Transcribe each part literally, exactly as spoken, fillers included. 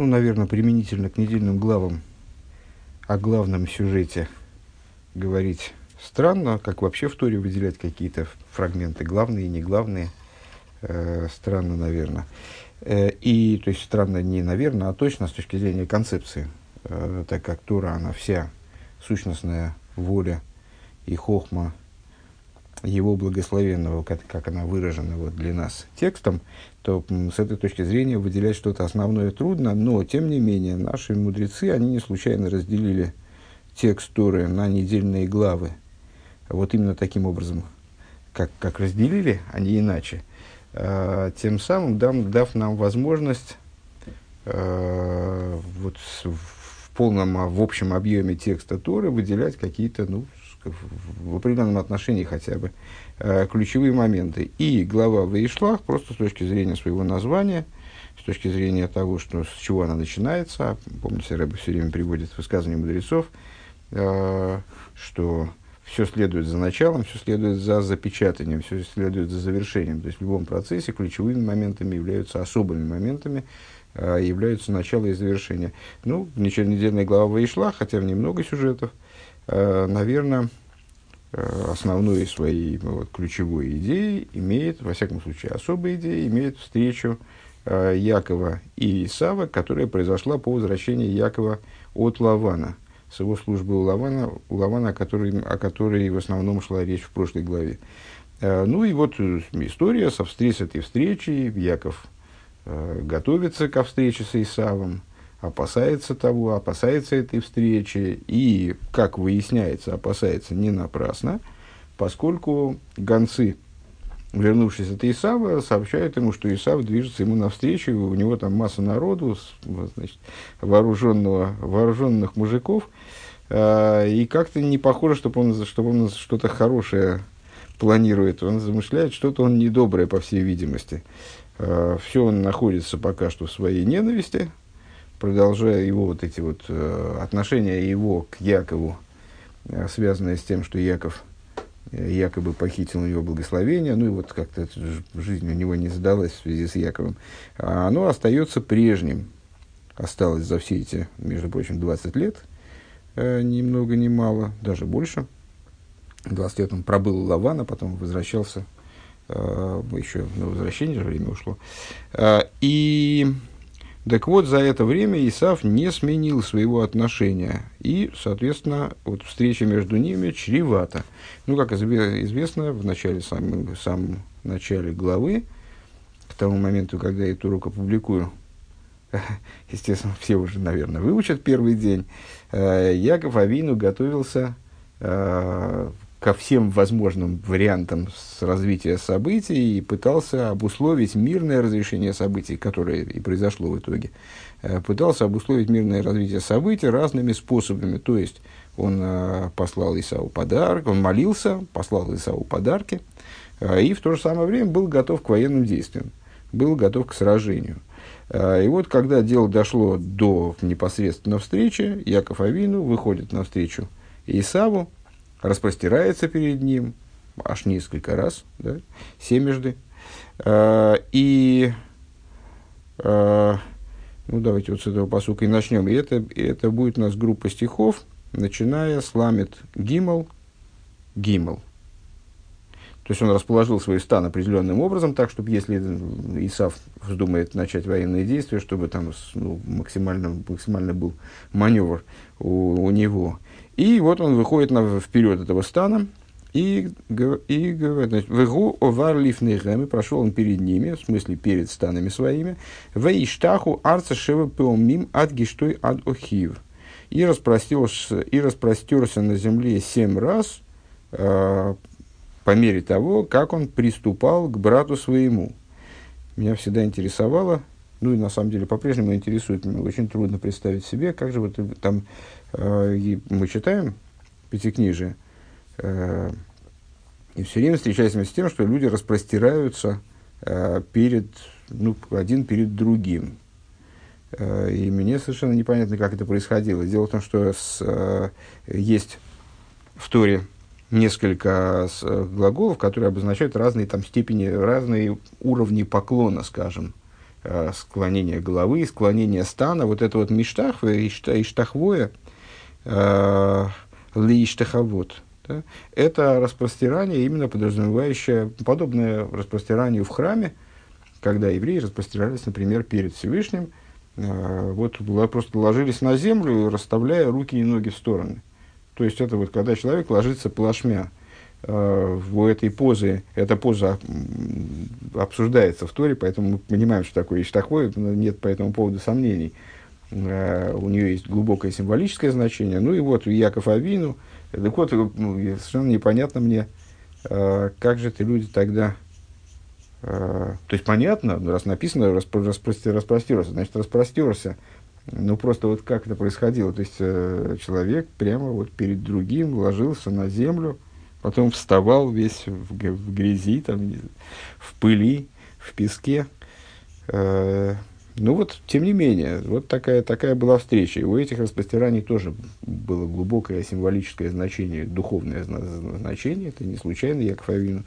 ну, наверное, применительно к недельным главам о главном сюжете говорить странно, как вообще в Торе выделять какие-то фрагменты, главные и не главные, э, странно, наверное. Э, и, то есть, странно не наверное, а точно с точки зрения концепции, э, так как Тора, она вся сущностная воля и хохма его благословенного, как, как она выражена вот для нас текстом, то с этой точки зрения выделять что-то основное трудно, но, тем не менее, наши мудрецы, они не случайно разделили текст Торы на недельные главы. Вот именно таким образом, как, как разделили, а не иначе, э, тем самым дам, дав нам возможность э, вот с, в полном, в общем объеме текста Торы выделять какие-то, ну, в определенном отношении хотя бы, э, ключевые моменты. И глава Ваишлах, просто с точки зрения своего названия, с точки зрения того, что, с чего она начинается, помните, Рэбби все время приводит высказывания мудрецов, э, что все следует за началом, все следует за запечатанием, все следует за завершением. То есть в любом процессе ключевыми моментами являются особыми моментами, э, являются начало и завершение. Ну, недельная глава Ваишлах, хотя в ней много сюжетов, э, наверное, э, основной своей вот, ключевой идеей имеет, во всяком случае, особой идеей имеет встречу э, Якова и Эсава, которая произошла по возвращении Якова от Лавана, с его службы у Лавана, у Лавана, о которой, о которой в основном шла речь в прошлой главе. Ну и вот история со встречи, с этой встречей. Яков готовится ко встрече с Эсавом, опасается того, опасается этой встречи. И, как выясняется, опасается не напрасно, поскольку гонцы, вернувшись от Эсава, сообщают ему, что Эсав движется ему навстречу, у него там масса народу, значит, вооруженного, вооруженных мужиков, э, и как-то не похоже, чтобы он, чтобы он что-то хорошее планирует, он замышляет что-то он недоброе, по всей видимости. Э, все он находится пока что в своей ненависти, продолжая его вот эти вот э, отношения его к Якову, э, связанные с тем, что Яков якобы похитил у него благословение, ну и вот как-то жизнь у него не задалась в связи с Яковом, оно остается прежним. Осталось за все эти, между прочим, двадцать лет, э, ни много ни мало, даже больше. двадцать лет он пробыл у Лавана, потом возвращался, э, еще на возвращение же время ушло. Э, и так вот, за это время Эсав не сменил своего отношения. И, соответственно, вот встреча между ними чревата. Ну, как известно, в начале, самом, самом начале главы, к тому моменту, когда я эту урок опубликую, естественно, все уже, наверное, выучат первый день, Яков Авину готовился ко всем возможным вариантам развития событий и пытался обусловить мирное разрешение событий, которое и произошло в итоге. Пытался обусловить мирное развитие событий разными способами. То есть, он послал Эсаву подарок, он молился, послал Эсаву подарки, и в то же самое время был готов к военным действиям, был готов к сражению. И вот, когда дело дошло до непосредственно встречи, Яков Авину выходит навстречу Эсаву, распростирается перед ним аж несколько раз, да, семежды. А, и, а, ну, давайте вот с этого пасука и начнем. И это, и это будет у нас группа стихов, начиная с ламет гимел, гимел. То есть, он расположил свой стан определенным образом, так, чтобы, если Эсав вздумает начать военные действия, чтобы там, ну, максимально, максимально был маневр у, у него. И вот он выходит на, вперед этого стана и, и говорит, «Вэгу оварлиф нэгэм», и прошел он перед ними, в смысле перед станами своими, «Вэйштаху арца шева пэомим ад гиштой ад охив». И распростерся на земле семь раз, э, по мере того, как он приступал к брату своему. Меня всегда интересовало, ну и на самом деле по-прежнему интересует, мне очень трудно представить себе, как же вот там... И мы читаем Пятикнижие, э, и все время встречаемся с тем, что люди распростираются э, перед, ну, один перед другим. Э, и мне совершенно непонятно, как это происходило. Дело в том, что с, э, есть в Торе несколько с, э, глаголов, которые обозначают разные там степени, разные уровни поклона, скажем, склонение головы, склонение стана, вот это вот миштах, иштахвое, лиштахавод. Да? Это распростирание, именно подразумевающее, подобное распростиранию в храме, когда евреи распростирались, например, перед Всевышним, э, вот просто ложились на землю, расставляя руки и ноги в стороны. То есть это вот когда человек ложится плашмя. Э, в этой позе, эта поза обсуждается в Торе, поэтому мы понимаем, что такое иштахвой, нет по этому поводу сомнений. Э, у нее есть глубокое символическое значение. Ну и вот у Яков Авину, так вот, совершенно непонятно мне, э, как же эти люди тогда... То есть, понятно, раз написано, распро- распро- распростерся, значит, распростерся. Ну, просто вот как это происходило. То есть, э, человек прямо вот перед другим ложился на землю, потом вставал весь в, г- в грязи, там, в пыли, в песке. Э, ну, вот, тем не менее, вот такая, такая была встреча. И у этих распростираний тоже было глубокое символическое значение, духовное значение. Это не случайно Яков Авину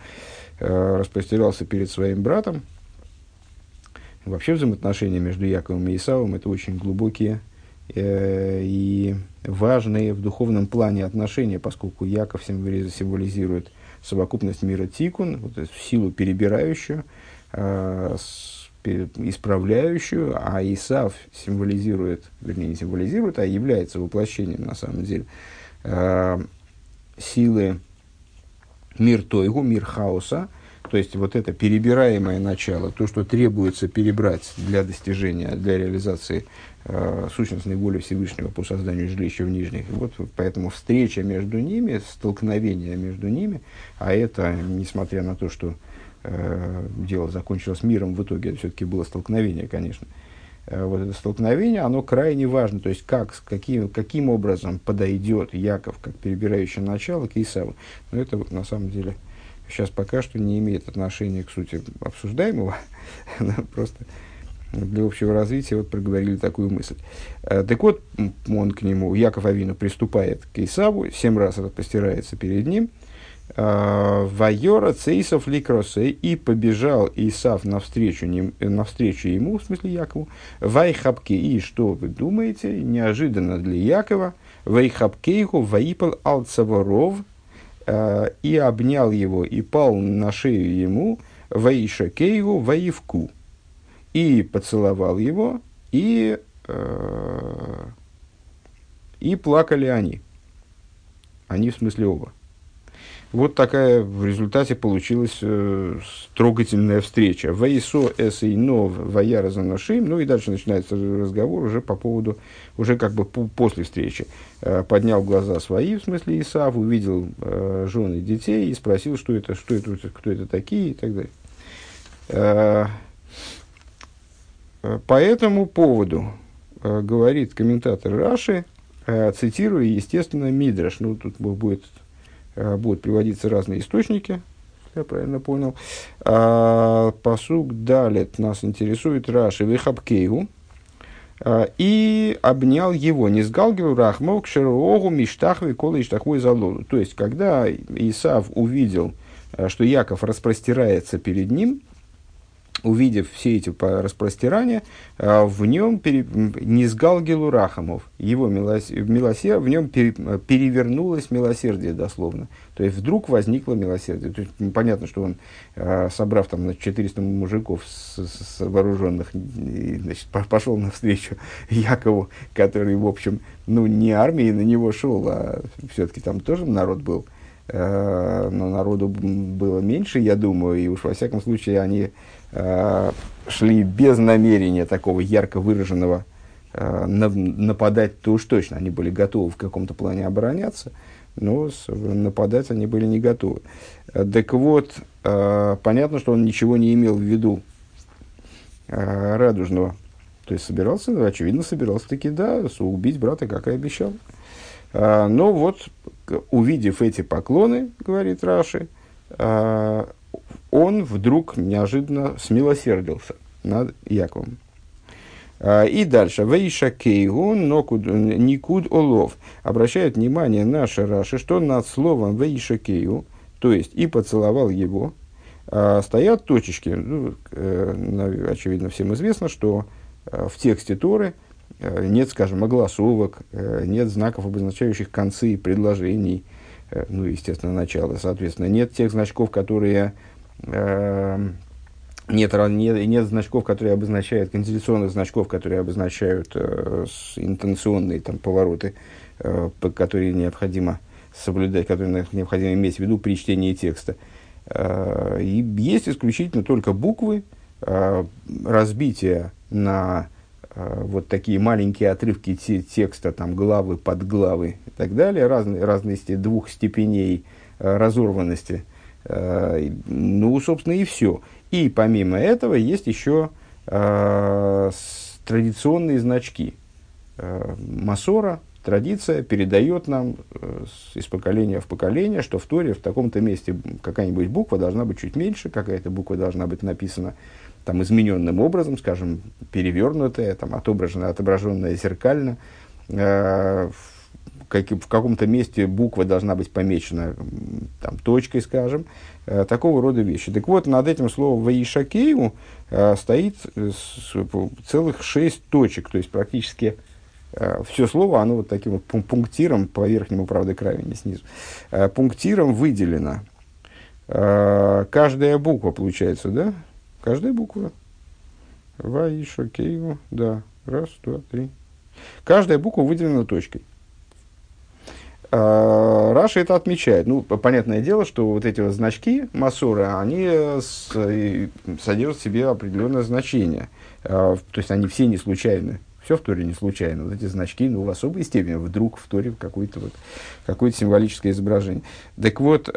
распростирался перед своим братом. Вообще взаимоотношения между Яковом и Эсавом — это очень глубокие э, и важные в духовном плане отношения, поскольку Яков символизирует совокупность мира тикун, вот эту силу перебирающую, э, с, пер, исправляющую, а Эсав символизирует, вернее, не символизирует, а является воплощением, на самом деле, э, силы мир тойгу, мир хаоса, то есть вот это перебираемое начало, то, что требуется перебрать для достижения, для реализации э, сущностной воли Всевышнего по созданию жилища в нижних. Вот поэтому встреча между ними, столкновение между ними, а это, несмотря на то, что э, дело закончилось миром, в итоге это все-таки было столкновение, конечно. Э, вот это столкновение, оно крайне важно, то есть как, каким, каким образом подойдет Яков, как перебирающее начало, к Эсаву. Но это вот, на самом деле, сейчас пока что не имеет отношения к сути обсуждаемого, просто для общего развития вот проговорили такую мысль. Так вот, он к нему, Яков Авину, приступает к Эсаву, семь раз распростирается перед ним. «Вайора цейсов ликросе», и побежал Эсав навстречу, навстречу ему, в смысле Якову. «Вайхабке», и что вы думаете, неожиданно для Якова, «Вайхабкейху ваипал алцаваров», и обнял его, и пал на шею ему, «Ваишакейху ваивку», и поцеловал его, и, э, и плакали они. Они, в смысле, оба. Вот такая в результате получилась э, трогательная встреча. «Ваисо эсэйнов ваяразаношим». Ну и дальше начинается разговор уже по поводу, уже как бы по- после встречи. Э, поднял глаза свои, в смысле Эсав, увидел э, жен и детей и спросил, что это, что это, кто это такие и так далее. Э, по этому поводу э, говорит комментатор Раши, э, цитируя, естественно, Мидраш. Ну, тут будет... Будут приводиться разные источники, если я правильно понял. А, пасук далит нас интересует Раши вихабкейгу, и обнял его, не сгалгивал рахмау к шерогу миштахве кола иштахвой залолу. То есть, когда Эсав увидел, что Яков распростирается перед ним, увидев все эти распростирания, в нем пере... не сгалгилу рахамов, его милос... милосер... в нем пере... перевернулось милосердие дословно. То есть, вдруг возникло милосердие. То есть, понятно, что он, собрав там четыреста мужиков с... С вооруженных, значит, пошел навстречу Якову, который, в общем, ну, не армией на него шел, а все-таки там тоже народ был. Но народу было меньше, я думаю, и уж во всяком случае они шли без намерения такого ярко выраженного нападать-то уж точно. Они были готовы в каком-то плане обороняться, но нападать они были не готовы. Так вот, понятно, что он ничего не имел в виду радужного. То есть, собирался, очевидно, собирался таки, да, убить брата, как и обещал. Но вот, увидев эти поклоны, говорит Раши, он вдруг неожиданно смилосердился над Яковом. И дальше. «Ваишакейгу никуд олов». Обращает внимание наши Раши, что над словом «ваишакейгу», то есть «и поцеловал его», э, стоят точечки. Ну, э, очевидно, всем известно, что э, в тексте Торы э, нет, скажем, огласовок, э, нет знаков, обозначающих концы предложений, э, ну, естественно, начало. Соответственно, нет тех значков, которые... Э, Нет, нет, нет значков, которые обозначают, контиляционных значков, которые обозначают э, интонационные там, повороты, э, которые необходимо соблюдать, которые необходимо иметь в виду при чтении текста. Э, и есть исключительно только буквы, э, разбитие на э, вот такие маленькие отрывки текста, там, главы, подглавы и так далее, разные, разные двух степеней э, разорванности. Э, ну, собственно, и все. И помимо этого есть еще э, с, традиционные значки. Э, Масора, традиция, передает нам э, с, из поколения в поколение, что в Торе в таком-то месте какая-нибудь буква должна быть чуть меньше, какая-то буква должна быть написана там, измененным образом, скажем, перевернутая, там, отображенная, отображенная зеркально. Э, в, как, в каком-то месте буква должна быть помечена там, точкой, скажем. Такого рода вещи. Так вот, над этим словом «ваишакею» э, стоит с, целых шесть точек. То есть, практически э, все слово, оно вот таким вот пунктиром, по верхнему, правда, краю, не снизу, э, пунктиром выделено. Э, каждая буква, получается, да? Каждая буква. «Ваишакею», да. Раз, два, три. Каждая буква выделена точкой. Раши это отмечает. Ну, понятное дело, что вот эти вот значки Масора, они с, содержат в себе определенное значение. То есть, они все не случайны. Все в Торе не случайно. Вот эти значки, ну, в особой степени, вдруг в Торе какое-то вот, какое-то символическое изображение. Так вот,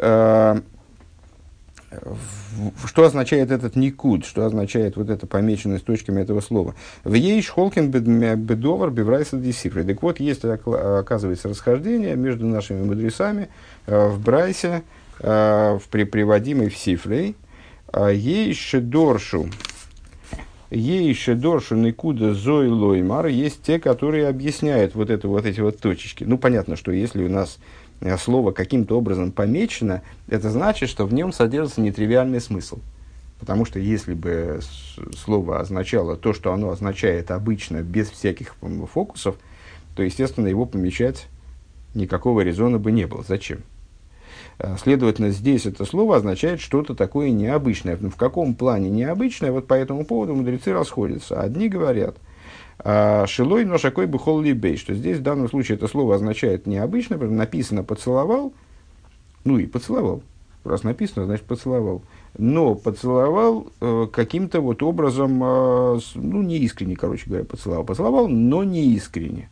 что означает этот никуд? Что означает вот эта помеченность точками этого слова? В ейш холкин бедовар беврайса десифрей. Так вот, есть, оказывается, расхождение между нашими мудрецами в Брайсе, в приводимой в Сифрей. Ейш доршу. Ейш доршу никуда зой лоймар. Есть те, которые объясняют вот, это, вот эти вот точечки. Ну, понятно, что если у нас... слово каким-то образом помечено, это значит, что в нем содержится нетривиальный смысл. Потому что если бы слово означало то, что оно означает обычно, без всяких фокусов, то, естественно, его помечать никакого резона бы не было. Зачем? Следовательно, здесь это слово означает что-то такое необычное. В каком плане необычное? Вот по этому поводу мудрецы расходятся. Одни говорят... «Шилой, но шакой бы хол либей», что здесь в данном случае это слово означает необычно, написано «поцеловал», ну и «поцеловал», раз написано, значит «поцеловал», но «поцеловал» э, каким-то вот образом, э, ну не искренне, короче говоря, «поцеловал», «поцеловал», но не искренне.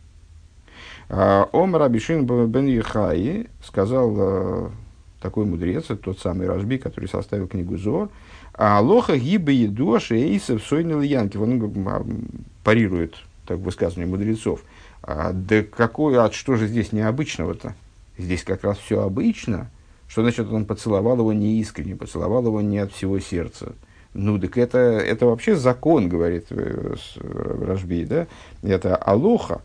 «Ом Рабби Шимон бар Йохай», сказал э, такой мудрец, тот самый Рашби, который составил книгу Зор, а лоха гибе едош эйсов сойнил янки. Он парирует так высказывание мудрецов. А, да какой, а что же здесь необычного-то? Здесь как раз все обычно. Что значит, он поцеловал его неискренне, поцеловал его не от всего сердца. Ну, так это, это вообще закон, говорит Рашби, да? Это алоха.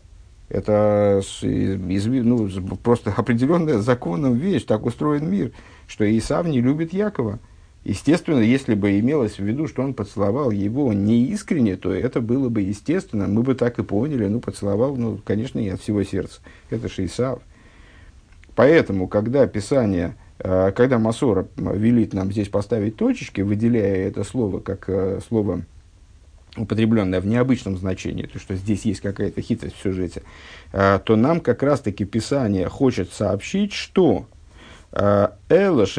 Это ну, просто определенная законом вещь. Так устроен мир, что Эсав не любит Якова. Естественно, если бы имелось в виду, что он поцеловал его неискренне, то это было бы естественно, мы бы так и поняли, ну, поцеловал, ну, конечно, и от всего сердца. Это же Эсав. Поэтому, когда Писание, когда Масора велит нам здесь поставить точечки, выделяя это слово как слово, употребленное в необычном значении, то, что здесь есть какая-то хитрость в сюжете, то нам как раз-таки Писание хочет сообщить, что... Напротив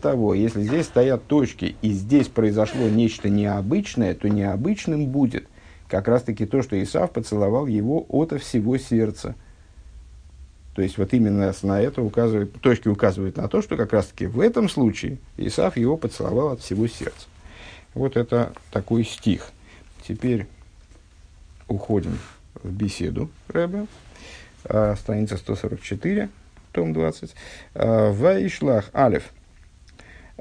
того, если здесь стоят точки, и здесь произошло нечто необычное, то необычным будет как раз-таки то, что Эсав поцеловал его ото всего сердца. То есть, вот именно на это указывает, точки указывают на то, что как раз-таки в этом случае Эсав его поцеловал от всего сердца. Вот это такой стих. Теперь уходим в беседу Рэбе. Страница сто сорок четыре, том двадцать. Ваишлах Алеф.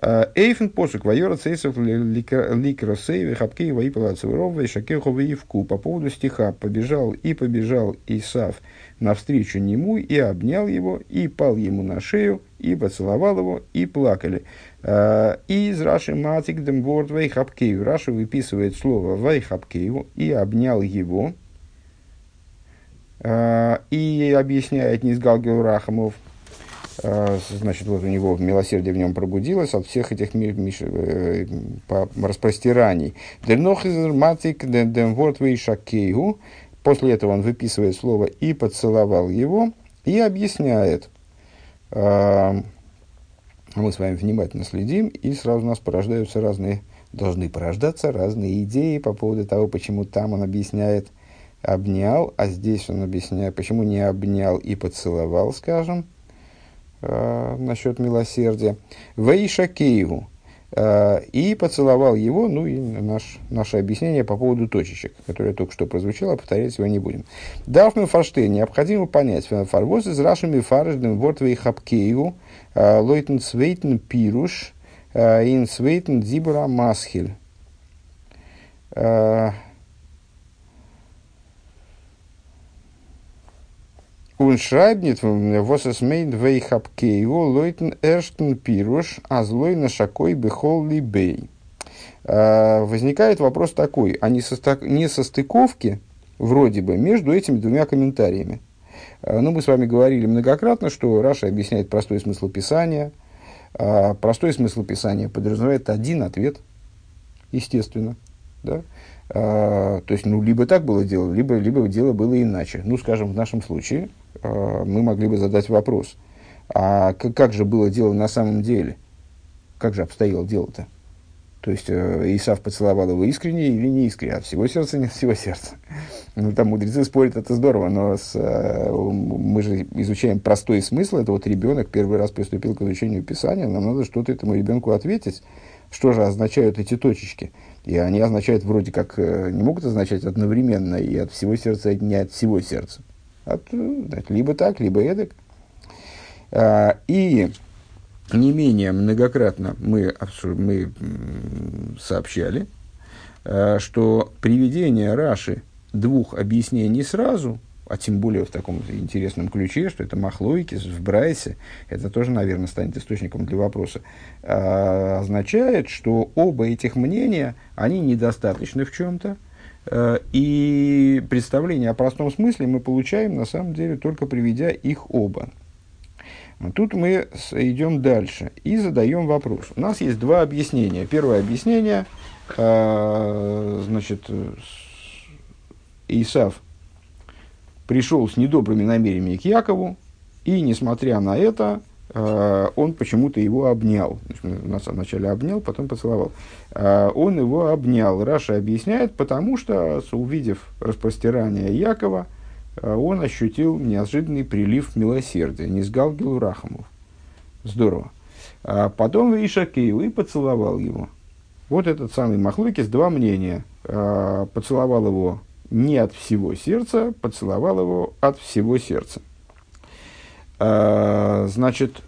Эйфен посук вайора цейсов ликросейви хапкеева и палацевровой шакехова и вку. По поводу стиха «Побежал и побежал Эсав навстречу нему, и обнял его, и пал ему на шею, и поцеловал его, и плакали». Из Раши матик демворд вайхапкеев. Раши выписывает слово «вайхапкеев» и «обнял его». И объясняет Низгалгил Рахамов. Значит, вот у него милосердие в нем пробудилось от всех этих ми- ми- э- по- распростираний. После этого он выписывает слово «и поцеловал его» и объясняет. Э- мы с вами внимательно следим, и сразу у нас порождаются разные, должны порождаться разные идеи по поводу того, почему там он объясняет «обнял», а здесь он объясняет, почему не «обнял» и «поцеловал», скажем. Uh, насчет милосердия, Ваишакееву, uh, и поцеловал его, ну и наш, наше объяснение по поводу точечек, которое только что прозвучало, повторять его не будем. Дарфмин Форштейн, необходимо понять, фарвоз из Рашами Фаржден Вортвей Хапкееву, Лойтен Свейтен Пируш, Ин Свейтен Дибора Масхель. Уншрайбнит восэсмейн вейхапкееву лойтен эрштен пируш азлой нашакой бехол либей. Возникает вопрос такой, о несостыковке вроде бы между этими двумя комментариями. Ну, мы с вами говорили многократно, что Раши объясняет простой смысл Писания. Простой смысл Писания подразумевает один ответ, естественно, да? То есть, ну, либо так было дело, либо, либо дело было иначе. Ну, скажем, в нашем случае мы могли бы задать вопрос, а как, как же было дело на самом деле? Как же обстояло дело-то? То есть, Эсав поцеловал его искренне или не искренне? От всего сердца, нет всего сердца. Ну, там мудрецы спорят, это здорово, но с, мы же изучаем простой смысл. Это вот ребенок первый раз приступил к изучению Писания, нам надо что-то этому ребенку ответить. Что же означают эти точечки? И они означают вроде как, не могут означать одновременно и от всего сердца, и не от всего сердца. От, либо так, либо эдак. И не менее многократно мы, мы сообщали, что приведение Раши двух объяснений сразу, а тем более в таком интересном ключе, что это махлоики в Брайсе, это тоже, наверное, станет источником для вопроса, а, означает, что оба этих мнения, они недостаточны в чем-то, а, и представление о простом смысле мы получаем, на самом деле, только приведя их оба. Тут мы идем дальше и задаем вопрос. У нас есть два объяснения. Первое объяснение, а, значит, Эсав пришел с недобрыми намерениями к Якову, и, несмотря на это, э, он почему-то его обнял. Нас вначале обнял, потом поцеловал. Э, он его обнял. Раша объясняет, потому что, увидев распростирание Якова, э, он ощутил неожиданный прилив милосердия. Низгал Гилурахамов. Здорово. А потом Ишакеев и поцеловал его. Вот этот самый махлыкис, два мнения. Э, поцеловал его не от всего сердца, поцеловал его от всего сердца. А, значит,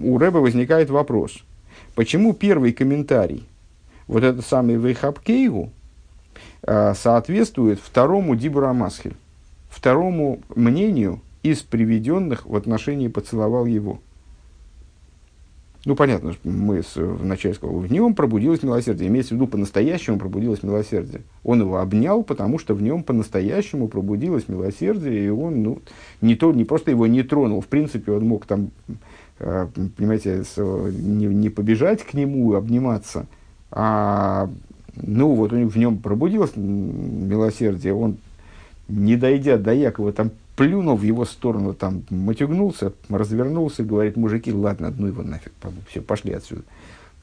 у Рэба возникает вопрос, почему первый комментарий, вот этот самый Вейхапкееву, а, соответствует второму Дибур Амасхель, второму мнению из приведенных в отношении «поцеловал его». Ну, понятно, мы вначале сказали, в нем пробудилось милосердие. Имеется в виду, по-настоящему пробудилось милосердие. Он его обнял, потому что в нем по-настоящему пробудилось милосердие, и он, ну, не, то, не просто его не тронул. В принципе, он мог там, понимаете, не, не побежать к нему, обниматься, а, ну, вот в нем пробудилось милосердие. Он, не дойдя до Якова, там плюнул в его сторону, там матюгнулся, развернулся, говорит, мужики, ладно, ну его нафиг, все, пошли отсюда.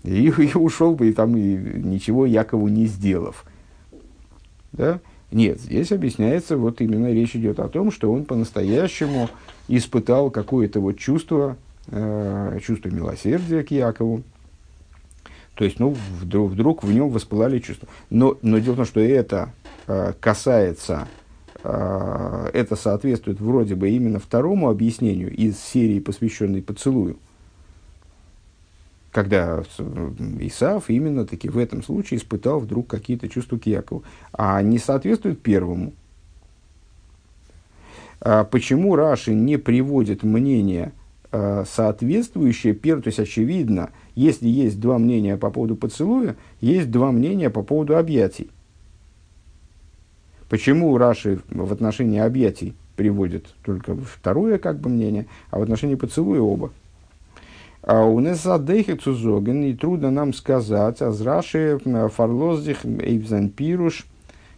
И, и ушел бы, и там и ничего Якову не сделав. Да? Нет, здесь объясняется, вот именно речь идет о том, что он по-настоящему испытал какое-то вот чувство, э, чувство милосердия к Якову. То есть, ну, вдруг, вдруг в нем воспылали чувства. Но, но дело в том, что это э, касается... это соответствует вроде бы именно второму объяснению из серии, посвященной поцелую. когда Эсав именно таки в этом случае испытал вдруг какие-то чувства к Якову, а не соответствует первому. Почему Раши не приводит мнение соответствующее первому? То есть, очевидно, если есть два мнения по поводу поцелуя, есть два мнения по поводу объятий. Почему Раши в отношении объятий приводит только второе как бы мнение, а в отношении поцелуя оба? У нас задейхицу зоген, и трудно нам сказать, а зраши фарлоздих эйвзанпируш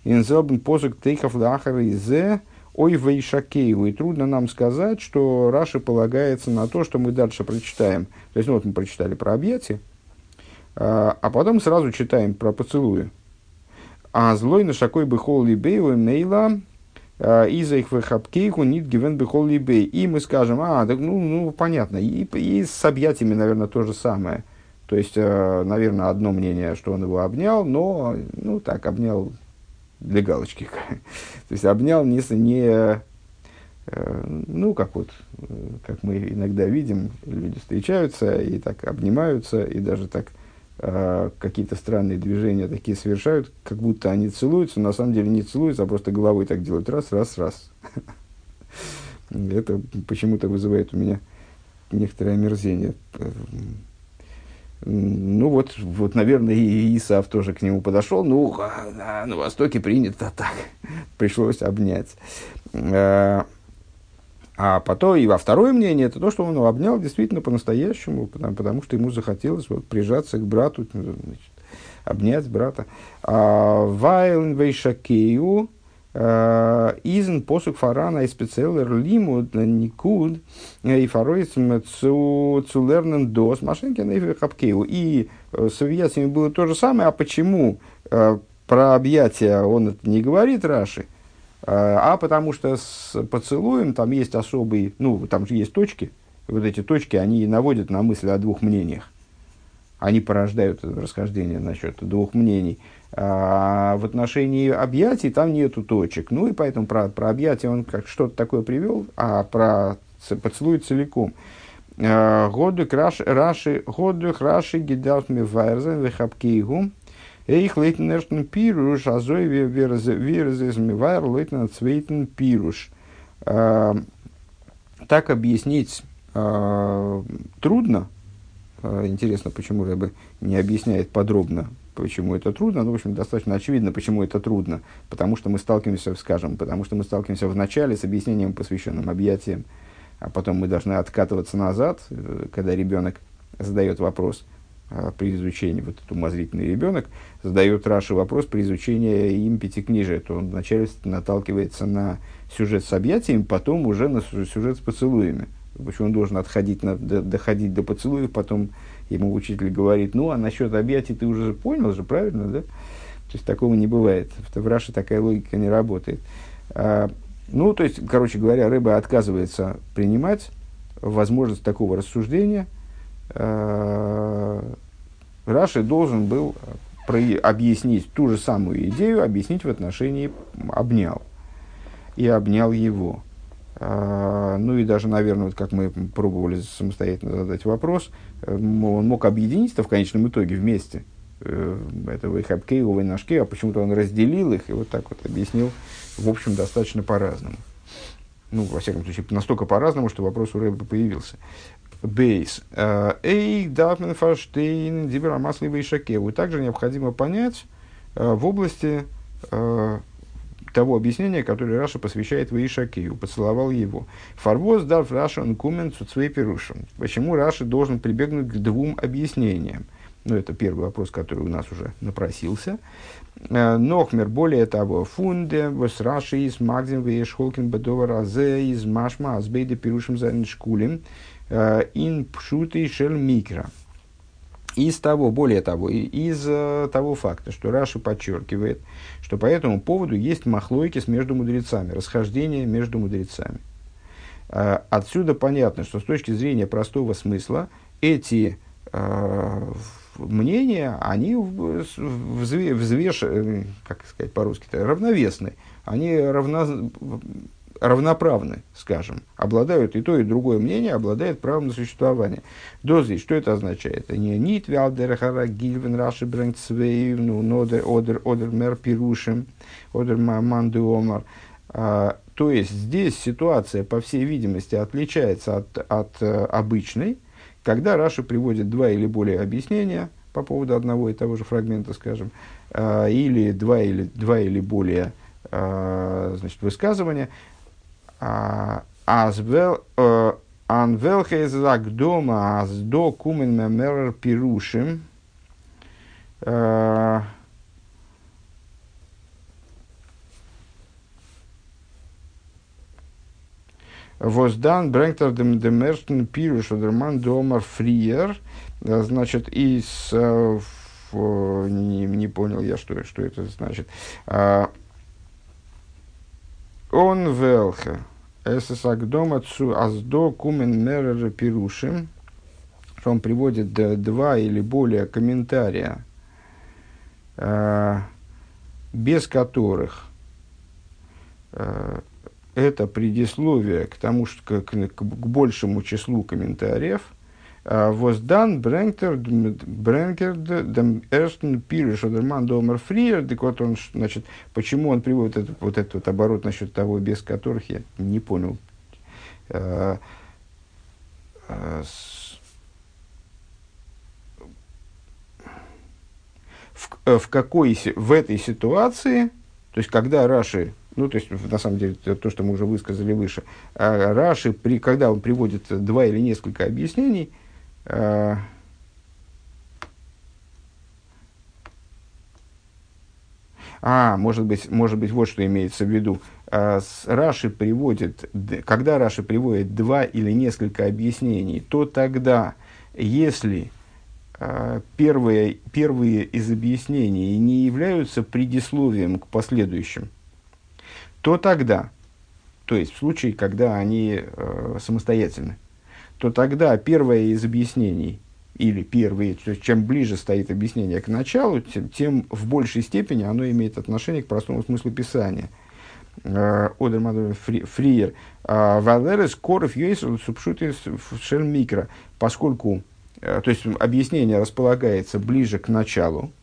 инзобн позык тейхов лахар и зе ой вейшакееву. И трудно нам сказать, что Раши полагается на то, что мы дальше прочитаем. То есть, ну вот мы прочитали про объятия, а потом сразу читаем про поцелуи. А злой на шакой бы хол либею мейла из их выхапкейку нит гивен бы хол либей. И мы скажем, а, так, ну, ну понятно, и, и с объятиями, наверное, то же самое. То есть, наверное, одно мнение, что он его обнял, но, ну так, обнял для галочки. То есть, обнял не, не, ну, как вот, как мы иногда видим, люди встречаются и так обнимаются, и даже так какие-то странные движения такие совершают, как будто они целуются, но на самом деле не целуются, а просто головой так делают раз, раз, раз. Это почему-то вызывает у меня некоторое омерзение. Ну вот, вот наверное, и Эсав тоже к нему подошел. Ну, на Востоке принято так. Пришлось обнять. А потом и во второе мнение, это то, что он его обнял действительно по-настоящему, потому, потому что ему захотелось вот, прижаться к брату, значит, обнять брата. «Вайлен вейшакею изн посук фарана и спецеллер лимуд никуд и фароицм цулернен дос машинкин и хапкею». И с объятиями было то же самое. А почему про объятия он это не говорит, Раши? А потому что с поцелуем там есть особые, ну, там же есть точки, вот эти точки, они наводят на мысль о двух мнениях. Они порождают расхождение насчет двух мнений. А в отношении объятий там нету точек. Ну, и поэтому про, про объятия он как что-то такое привел, а про поцелуй целиком. Годух Раши, годух Раши гидалт мивайрзен вихапкейгум. Эйх лейтенерштен пируш, а зой верзезмивайр лейтенер цвейтен пируш. Так объяснить э, трудно. Интересно, почему Ребе не объясняет подробно, почему это трудно. Ну, в общем, достаточно очевидно, почему это трудно. Потому что мы сталкиваемся, скажем, потому что мы сталкиваемся в начале с объяснением, посвященным объятиям. А потом мы должны откатываться назад, когда ребенок задает вопрос. При изучении, вот этот умозрительный ребенок задает Раши вопрос при изучении им пятикнижия, то он вначале наталкивается на сюжет с объятиями, потом уже на сюжет с поцелуями. Почему он должен отходить на, до, доходить до поцелуев, потом ему учитель говорит, ну а насчет объятий ты уже понял же, правильно, да? То есть такого не бывает, в Раши такая логика не работает. А, ну, то есть, короче говоря, Рыба отказывается принимать возможность такого рассуждения. Раши должен был объяснить ту же самую идею, объяснить в отношении «обнял» и «обнял его». Ну и даже, наверное, вот как мы пробовали самостоятельно задать вопрос, он мог объединиться в конечном итоге вместе. Это и хапкей, и нашкей, а почему-то он разделил их и вот так вот объяснил, в общем, достаточно по-разному. Ну, во всяком случае, настолько по-разному, что вопрос у Рэба появился. Бейс. Эй, Дафмен Фаштейн, Диберамасли Вейшакеву. Также необходимо понять uh, в области uh, того объяснения, которое Раша посвящает Вейшакеву. Поцеловал его. Фарвоз дав Рашан Кумен Суцвей Перушин. Почему Раша должен прибегнуть к двум объяснениям? Ну, это первый вопрос, который у нас уже напросился. Нохмер, более того, фунде, вос Раши из Магдин Вейшхолкин Бедова Разе из Машма Азбейда Перушим Зайншкулем. Ин пшуты шель микро. Из того, более того, из того факта, что Раши подчеркивает, что по этому поводу есть махлойкис между мудрецами, расхождение между мудрецами. Отсюда понятно, что с точки зрения простого смысла эти э, мнения, они взвешены, как сказать по-русски-то, равновесны, они равно... равноправны, скажем, обладают и то, и другое мнение, обладает правом на существование. Дози, что это означает? Они нит вялдерхара гильвен раши брэнцвейвну одер одер одер мэр пирушем одер манды омар. То есть здесь ситуация, по всей видимости, отличается от, от обычной, когда Раши приводит два или более объяснения по поводу одного и того же фрагмента, скажем, или два или, два или более, значит, высказывания. Анвелхейзагдома аздо кумен мемер пирушим. Воздан брэнктер демерштен пируш одерман домар фриер. Значит, из... Не, не понял я, что, что это значит. Он велха. Эсэсагдома цу аздо кумен мерер пирушим. Он приводит два или более комментария, без которых... Это предисловие к тому, что к, к, к большему числу комментариев. Воздан брэнктер дэм эрстен пириш одерман домер фриер. Так вот он, значит, почему он приводит этот, вот этот вот оборот насчет того, без которых, я не понял. А, а, с... в, в какой в этой ситуации, то есть когда Раши, ну, то есть, на самом деле, то, что мы уже высказали выше. Раши, при, когда он приводит два или несколько объяснений, э, а, может быть, может быть, вот что имеется в виду. Раши приводит, когда Раши приводит два или несколько объяснений, то тогда, если э, первые, первые из объяснений не являются предисловием к последующим, то тогда, то есть в случае, когда они э, самостоятельны, то тогда первое из объяснений, или первые, то есть чем ближе стоит объяснение к началу, тем, тем в большей степени оно имеет отношение к простому смыслу Писания. Одерман фриер. Валерес коров юэсер субшутис шель микро. Поскольку, э, то есть объяснение располагается ближе к началу,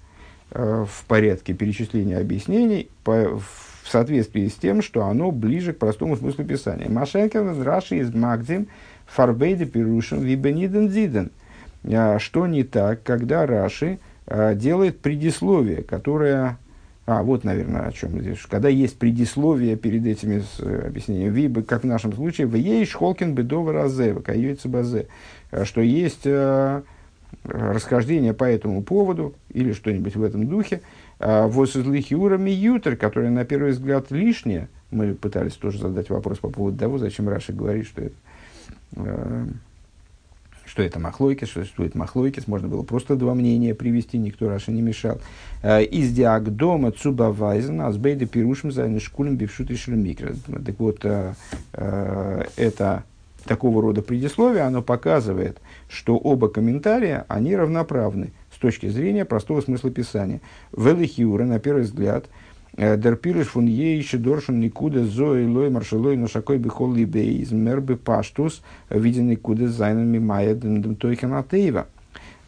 э, в порядке перечисления объяснений, по, в соответствии с тем, что оно ближе к простому смыслу Писания. Машенкин Раши из Магдим Фарбейде Пирушин Вибениден Дзиден. Что не так, когда Раши делает предисловие, которое... А, вот, наверное, о чем здесь. Когда есть предисловие перед этими объяснениями. Вибы, как в нашем случае, в ей шхолкин бедова разе, вакайойца базе. Что есть расхождение по этому поводу или что-нибудь в этом духе. Восизлихиура миютер, которая на первый взгляд лишняя. Мы пытались тоже задать вопрос по поводу того, зачем Раши говорит, что это, э, что это махлойкис, что существует махлойкис. Можно было просто два мнения привести, никто Раши не мешал. Из диагдома цубавайзена азбейда пирушим занешкулем бившут и шельмикра. Так вот, э, э, это такого рода предисловие, оно показывает, что оба комментария, они равноправны с точки зрения простого смысла Писания. Велихиура, на первый взгляд, дерпирыш фун ейши доршун никуда зои лой маршелой ношакой бихол либей из мербы паштус виденный куда зайнами майя дендем тойханатеева.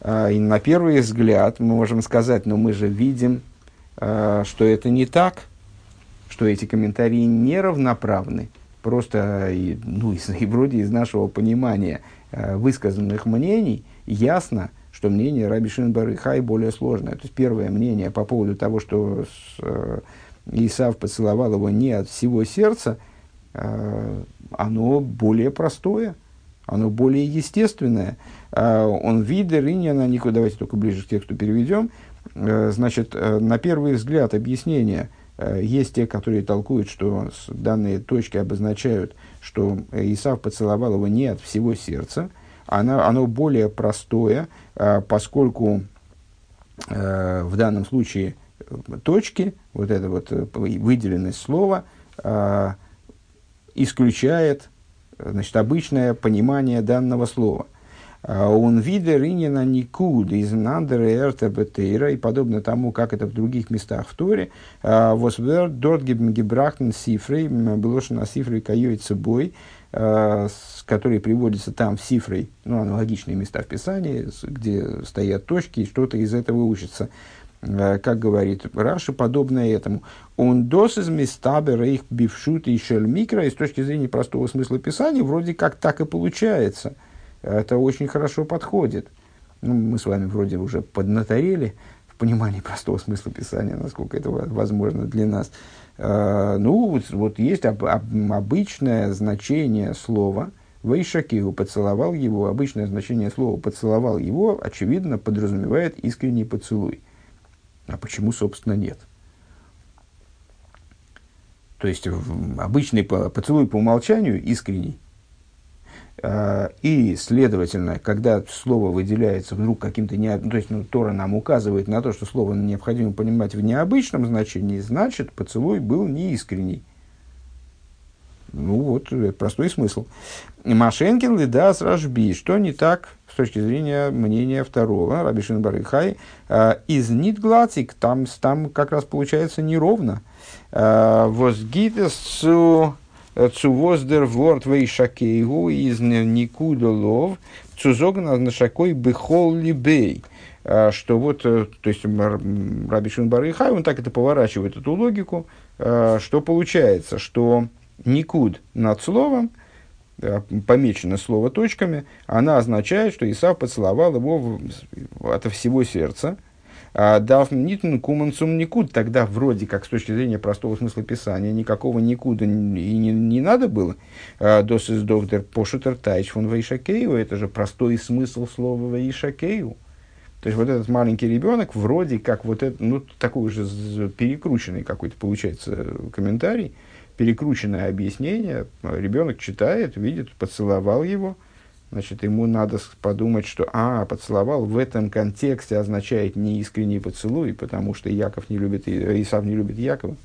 И на первый взгляд мы можем сказать, но мы же видим, что это не так, что эти комментарии неравноправны. Просто, ну, из, и вроде из нашего понимания высказанных мнений ясно, что мнение Рабби Шимон бар Йохай более сложное. То есть первое мнение по поводу того, что Эсав поцеловал его не от всего сердца, оно более простое, оно более естественное. Он видер и не на нику. Давайте только ближе к тексту переведем. Значит, на первый взгляд объяснение. Есть те, которые толкуют, что данные точки обозначают, что Эсав поцеловал его не от всего сердца. Оно, оно более простое, поскольку в данном случае точки, вот это вот выделенное слово, исключает, значит, обычное понимание данного слова. Он видер инина никуд из нандеры эрта бетейра, и подобно тому, как это в других местах в Торе, восвер дорт гибрахтен сифрей, белошина сифрей кайоит собой, который приводится там в Сифрей, ну, аналогичные места в Писании, где стоят точки, и что-то из этого учится. Как говорит Раши, подобное этому. Он дос из местабера их бившут и шельмикра, и с точки зрения простого смысла Писания, вроде как так и получается. Это очень хорошо подходит. Ну, мы с вами вроде уже поднаторели в понимании простого смысла Писания, насколько это возможно для нас. Ну, вот есть об, об, обычное значение слова «Вейшакиу», «поцеловал его». Обычное значение слова «поцеловал его», очевидно, подразумевает искренний поцелуй. А почему, собственно, нет? То есть, обычный поцелуй по умолчанию искренний. И, следовательно, когда слово выделяется вдруг каким-то... Не... То есть, ну, Тора нам указывает на то, что слово необходимо понимать в необычном значении, значит, поцелуй был неискренний. Ну вот, простой смысл. Машенкин лидас рашби. Что не так с точки зрения мнения второго, Рабби Шимон бар Йохай, из нитглацик, там, там как раз получается неровно. Возгитес су... Цувоздер ворд вейшакейгу из никудолов цузогна нашакой бихол либей. Что вот, то есть, Рабби Шимон бар Йохай, он так это поворачивает, эту логику, что получается, что никуд над словом, помечено слово точками, она означает, что Эсав поцеловал его от всего сердца. Дав нитн куманцум никуд, тогда вроде как с точки зрения простого смысла Писания никакого никуда и не, не надо было. Дос из доктор пошутер тайч фон вейшакею, это же простой смысл слова вейшакею. То есть вот этот маленький ребенок вроде как вот это, ну такой же перекрученный какой-то получается комментарий, перекрученное объяснение. Ребенок читает, видит, поцеловал его. Значит, ему надо подумать, что «а, поцеловал» в этом контексте означает неискренний поцелуй, потому что Яков не любит, Эсав не любит Якова.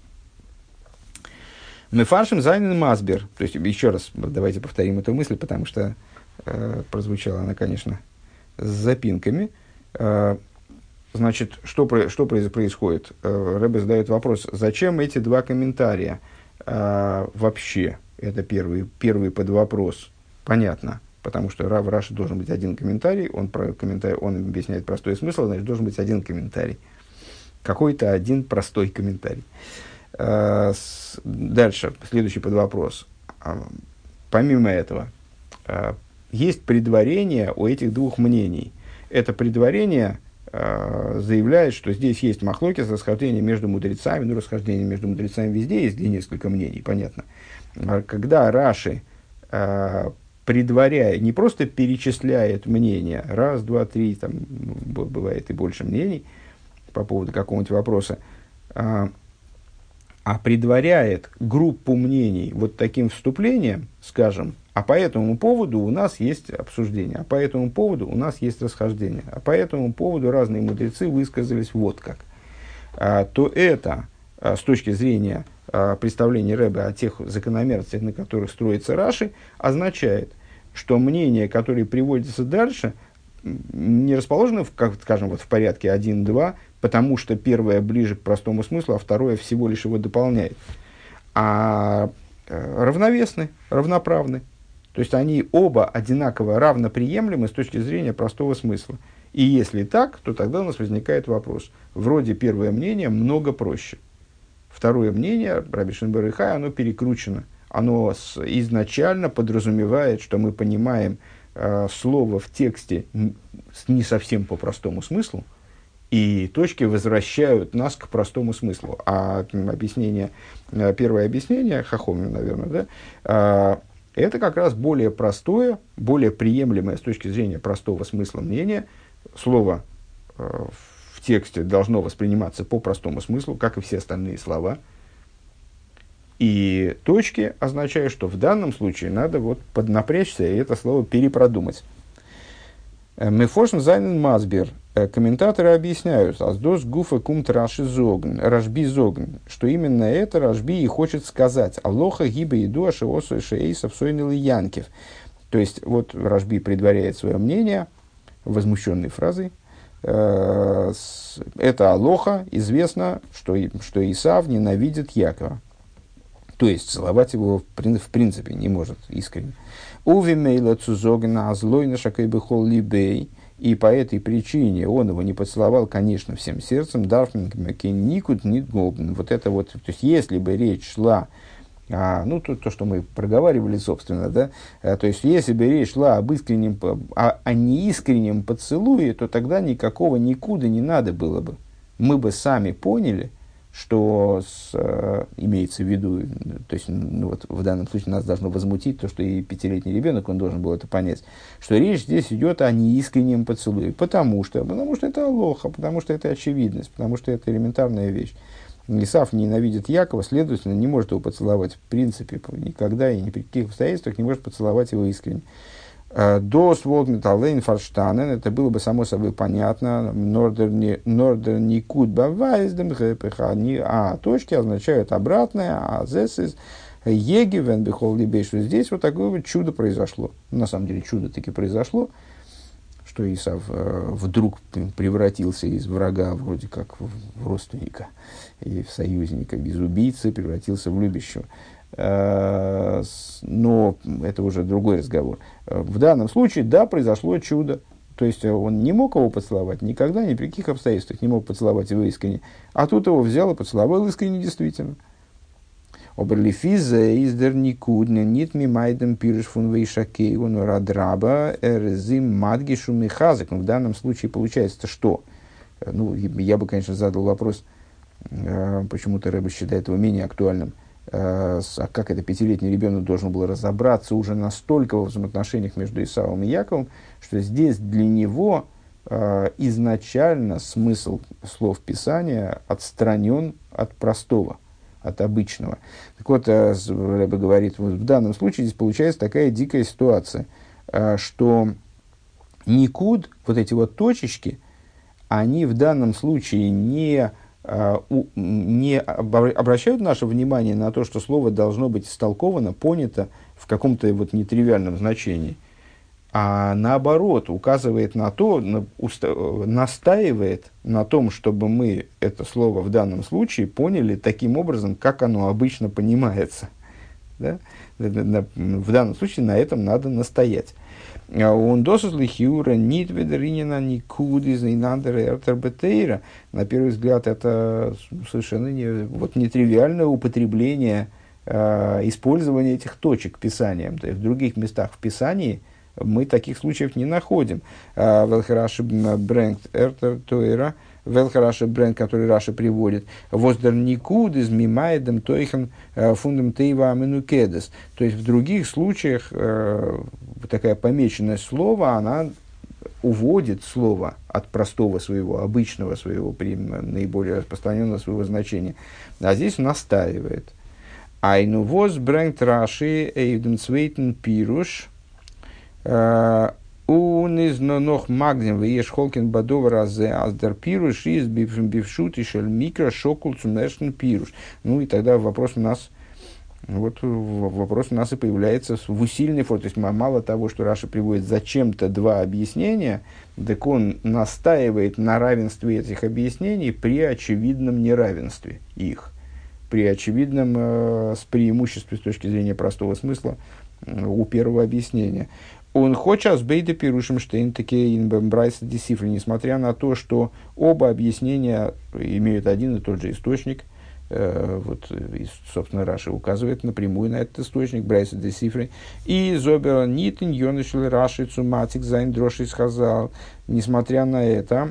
«Мы фаршим зайнен масбер». То есть, еще раз, давайте повторим эту мысль, потому что э, прозвучала она, конечно, с запинками. Э, значит, что, что происходит? Э, Рэбе задает вопрос, зачем эти два комментария э, вообще? Это первый, первый подвопрос. Понятно. Потому что в Раши должен быть один комментарий, он, про, комментарий, он объясняет простой смысл, значит, должен быть один комментарий. Какой-то один простой комментарий. А, с, дальше, следующий подвопрос. А, помимо этого, а, есть предварение у этих двух мнений. Это предварение а, заявляет, что здесь есть махлокис, расхождение между мудрецами, ну, расхождение между мудрецами везде, есть несколько мнений, понятно. А, когда Раши... А, предваряя, не просто перечисляет мнения, раз, два, три, там бывает и больше мнений по поводу какого-нибудь вопроса, а, а предваряет группу мнений вот таким вступлением, скажем, а по этому поводу у нас есть обсуждение, а по этому поводу у нас есть расхождение, а по этому поводу разные мудрецы высказались вот как, а, то это с точки зрения а, представления Рэбе о тех закономерностях, на которых строится Раши, означает, что мнения, которые приводятся дальше, не расположены, в, как, скажем, вот в порядке один-два, потому что первое ближе к простому смыслу, а второе всего лишь его дополняет. А равновесны, равноправны. То есть, они оба одинаково равноприемлемы с точки зрения простого смысла. И если так, то тогда у нас возникает вопрос. Вроде первое мнение много проще. Второе мнение, Рабби Шимон бар Йохай, оно перекручено. Оно изначально подразумевает, что мы понимаем э, слово в тексте не совсем по простому смыслу, и точки возвращают нас к простому смыслу. А объяснение, первое объяснение, Хохомин, наверное, да, э, это как раз более простое, более приемлемое с точки зрения простого смысла мнение. Слово э, в тексте должно восприниматься по простому смыслу, как и все остальные слова. И точки означают, что в данном случае надо вот поднапрячься и это слово перепродумать. Мефошн зайнен масбер. Комментаторы объясняют, аздос гуфа кумт раши зогн, рашби зогн, что именно это Рашби и хочет сказать. Алоха гиба иду ашиосу шеейсов сойнил янкев. То есть, вот Рашби предваряет свое мнение возмущенной фразой. Это алоха, известно, что, что Эсав ненавидит Якова. То есть, целовать его в принципе не может искренне. «Увимейла цузогна злойна шакайбихол либей». И по этой причине он его не поцеловал, конечно, всем сердцем. Вот это вот, то есть, если бы речь шла, а, ну, то, то, что мы проговаривали, собственно, да, а, то есть, если бы речь шла об искреннем, о, о неискреннем поцелуе, то тогда никакого никуда не надо было бы. Мы бы сами поняли, что с, э, имеется в виду, то есть, ну, вот в данном случае нас должно возмутить то, что и пятилетний ребенок, он должен был это понять, что речь здесь идет о неискреннем поцелуе, потому что, потому что это алоха, потому что это очевидность, потому что это элементарная вещь. Эсав ненавидит Якова, следовательно, не может его поцеловать в принципе никогда и ни при каких обстоятельствах не может поцеловать его искренне. «Дос волгметаллейн фарштанен» – это было бы само собой понятно. «Нордерни куд бавайздем гэпэха». А точки означают обратное, а «зэс из еги вен бихол либей». Что здесь вот такое вот чудо произошло. На самом деле чудо таки произошло, что Эсав вдруг превратился из врага вроде как в родственника и в союзника, из убийцы превратился в любящего. Но это уже другой разговор. В данном случае, да, произошло чудо. То есть, он не мог его поцеловать никогда, ни при каких обстоятельствах не мог поцеловать его искренне. А тут его взял и поцеловал искренне действительно. «Оберлифиза издер никудня нит мимайдем пирыш фун вейшакейгу норадрабба эрзим мадгишу михазык». В данном случае получается, что? Ну, я бы, конечно, задал вопрос, почему-то Рэбби считает его менее актуальным. А как это пятилетний ребенок должен был разобраться уже настолько во взаимоотношениях между Эсавом и Яковом, что здесь для него э, изначально смысл слов Писания отстранен от простого, от обычного. Так вот, Рэбби говорит, вот в данном случае здесь получается такая дикая ситуация, э, что никуд, вот эти вот точечки, они в данном случае не... не обращают наше внимание на то, что слово должно быть истолковано, понято в каком-то вот нетривиальном значении, а наоборот указывает на то, на, уста, настаивает на том, чтобы мы это слово в данном случае поняли таким образом, как оно обычно понимается. Да? В данном случае на этом надо настоять. На первый взгляд, это совершенно не, вот, нетривиальное употребление, э, использование этих точек Писанием. То есть, в других местах в Писании мы таких случаев не находим. Велхараши Брэнк Эртер Тойра, Велхараши Брэнк, который Раши приводит, воздер никуд из мимайдем тойхан фундам тейва аминукедес. То есть, в других случаях э, такая помеченность слова, она уводит слово от простого своего, обычного своего, наиболее распространенного своего значения. А здесь настаивает. «Айну воз брэнт Раши эйден цвейтен пируш ун из нонох магнем вееш холкин бадов разе аздер пируш из бившут и шель микро шокул цунешн пируш». Ну и тогда вопрос у нас... Вот вопрос у нас и появляется в усиленной форме. То есть, мало того, что Раши приводит зачем-то два объяснения, так он настаивает на равенстве этих объяснений при очевидном неравенстве их, при очевидном э, с преимуществе с точки зрения простого смысла э, у первого объяснения. Он хочет сбейда пирушим штейн таки инбэм Брайса ди Сифрей, несмотря на то, что оба объяснения имеют один и тот же источник. Вот, и, собственно, Раши указывает напрямую на этот источник Брайса де Сифрей. И зобера нитин йонышл Раши цуматик зайн дроши сказал. Несмотря на это,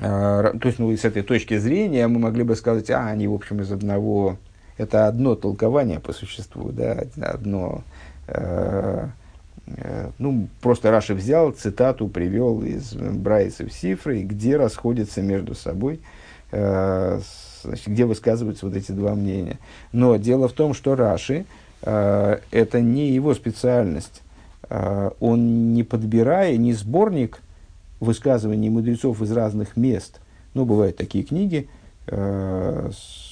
то есть, ну, с этой точки зрения мы могли бы сказать, а они, в общем, из одного, это одно толкование по существу, да, одно, э, э, ну, просто Раши взял цитату, привел из Брайса в Сифрей, где расходятся между собой, э, значит, где высказываются вот эти два мнения. Но дело в том, что Раши э, – это не его специальность. Э, он не подбирая, не сборник высказываний мудрецов из разных мест. Ну, бывают такие книги, э,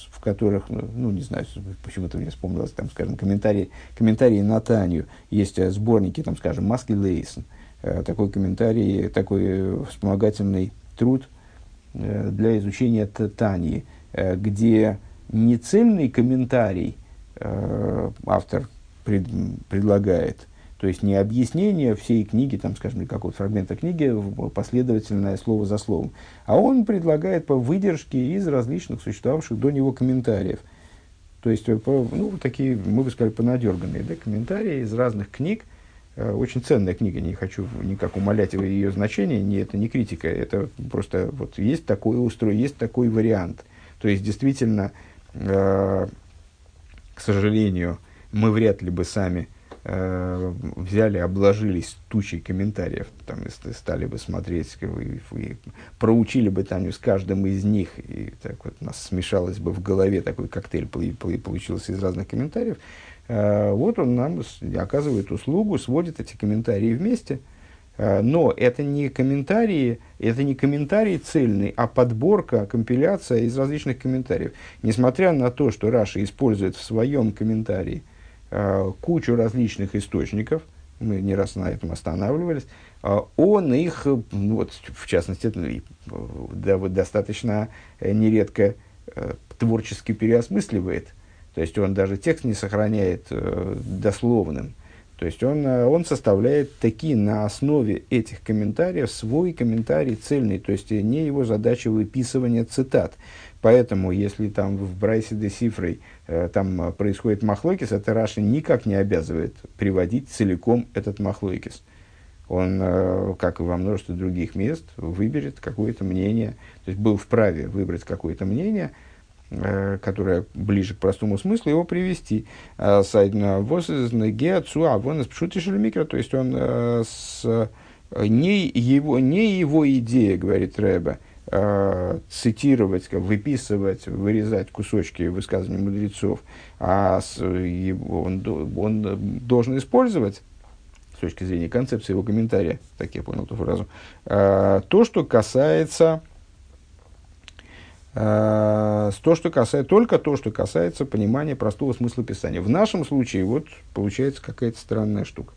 в которых, ну, ну не знаю, почему-то мне вспомнилось, там, скажем, комментарии, комментарии на Танью. Есть сборники, там, скажем, Маски Лейсон. Такой комментарий, такой вспомогательный труд для изучения Таньи, где не цельный комментарий автор пред, предлагает, то есть не объяснение всей книги, там, скажем, или какого-то фрагмента книги, последовательное слово за словом, а он предлагает по выдержке из различных существовавших до него комментариев. То есть, по, ну, такие, мы бы сказали, понадерганные, да, комментарии из разных книг. Очень ценная книга, не хочу никак умалять ее значение, не, это не критика, это просто вот есть такое устройство, есть такой вариант. То есть, действительно, э, к сожалению, мы вряд ли бы сами э, взяли, обложились тучей комментариев, там, стали бы смотреть, и, и проучили бы Таню с каждым из них, и так вот у нас смешалось бы в голове такой коктейль, получился из разных комментариев. Вот он нам оказывает услугу, сводит эти комментарии вместе. Но это не комментарии, это не комментарий цельный, а подборка, компиляция из различных комментариев. Несмотря на то, что Раши использует в своем комментарии кучу различных источников, мы не раз на этом останавливались, он их, ну вот, в частности, достаточно нередко творчески переосмысливает. То есть, он даже текст не сохраняет э, дословным. То есть, он, он составляет таки на основе этих комментариев свой комментарий цельный. То есть, не его задача выписывания цитат. Поэтому, если там в Брайсе де Сифрей э, там происходит махлокис, это Раши никак не обязывает приводить целиком этот махлокис. Он, э, как и во множестве других мест, выберет какое-то мнение. То есть, был вправе выбрать какое-то мнение, которая ближе к простому смыслу, его привести. То есть, он с, не, его, не его идея, говорит Рэбе, цитировать, выписывать, вырезать кусочки высказаний мудрецов, а он, он должен использовать, с точки зрения концепции его комментария, так я понял эту фразу, то, что касается... То, что касается, только то, что касается понимания простого смысла Писания. В нашем случае вот, получается какая-то странная штука.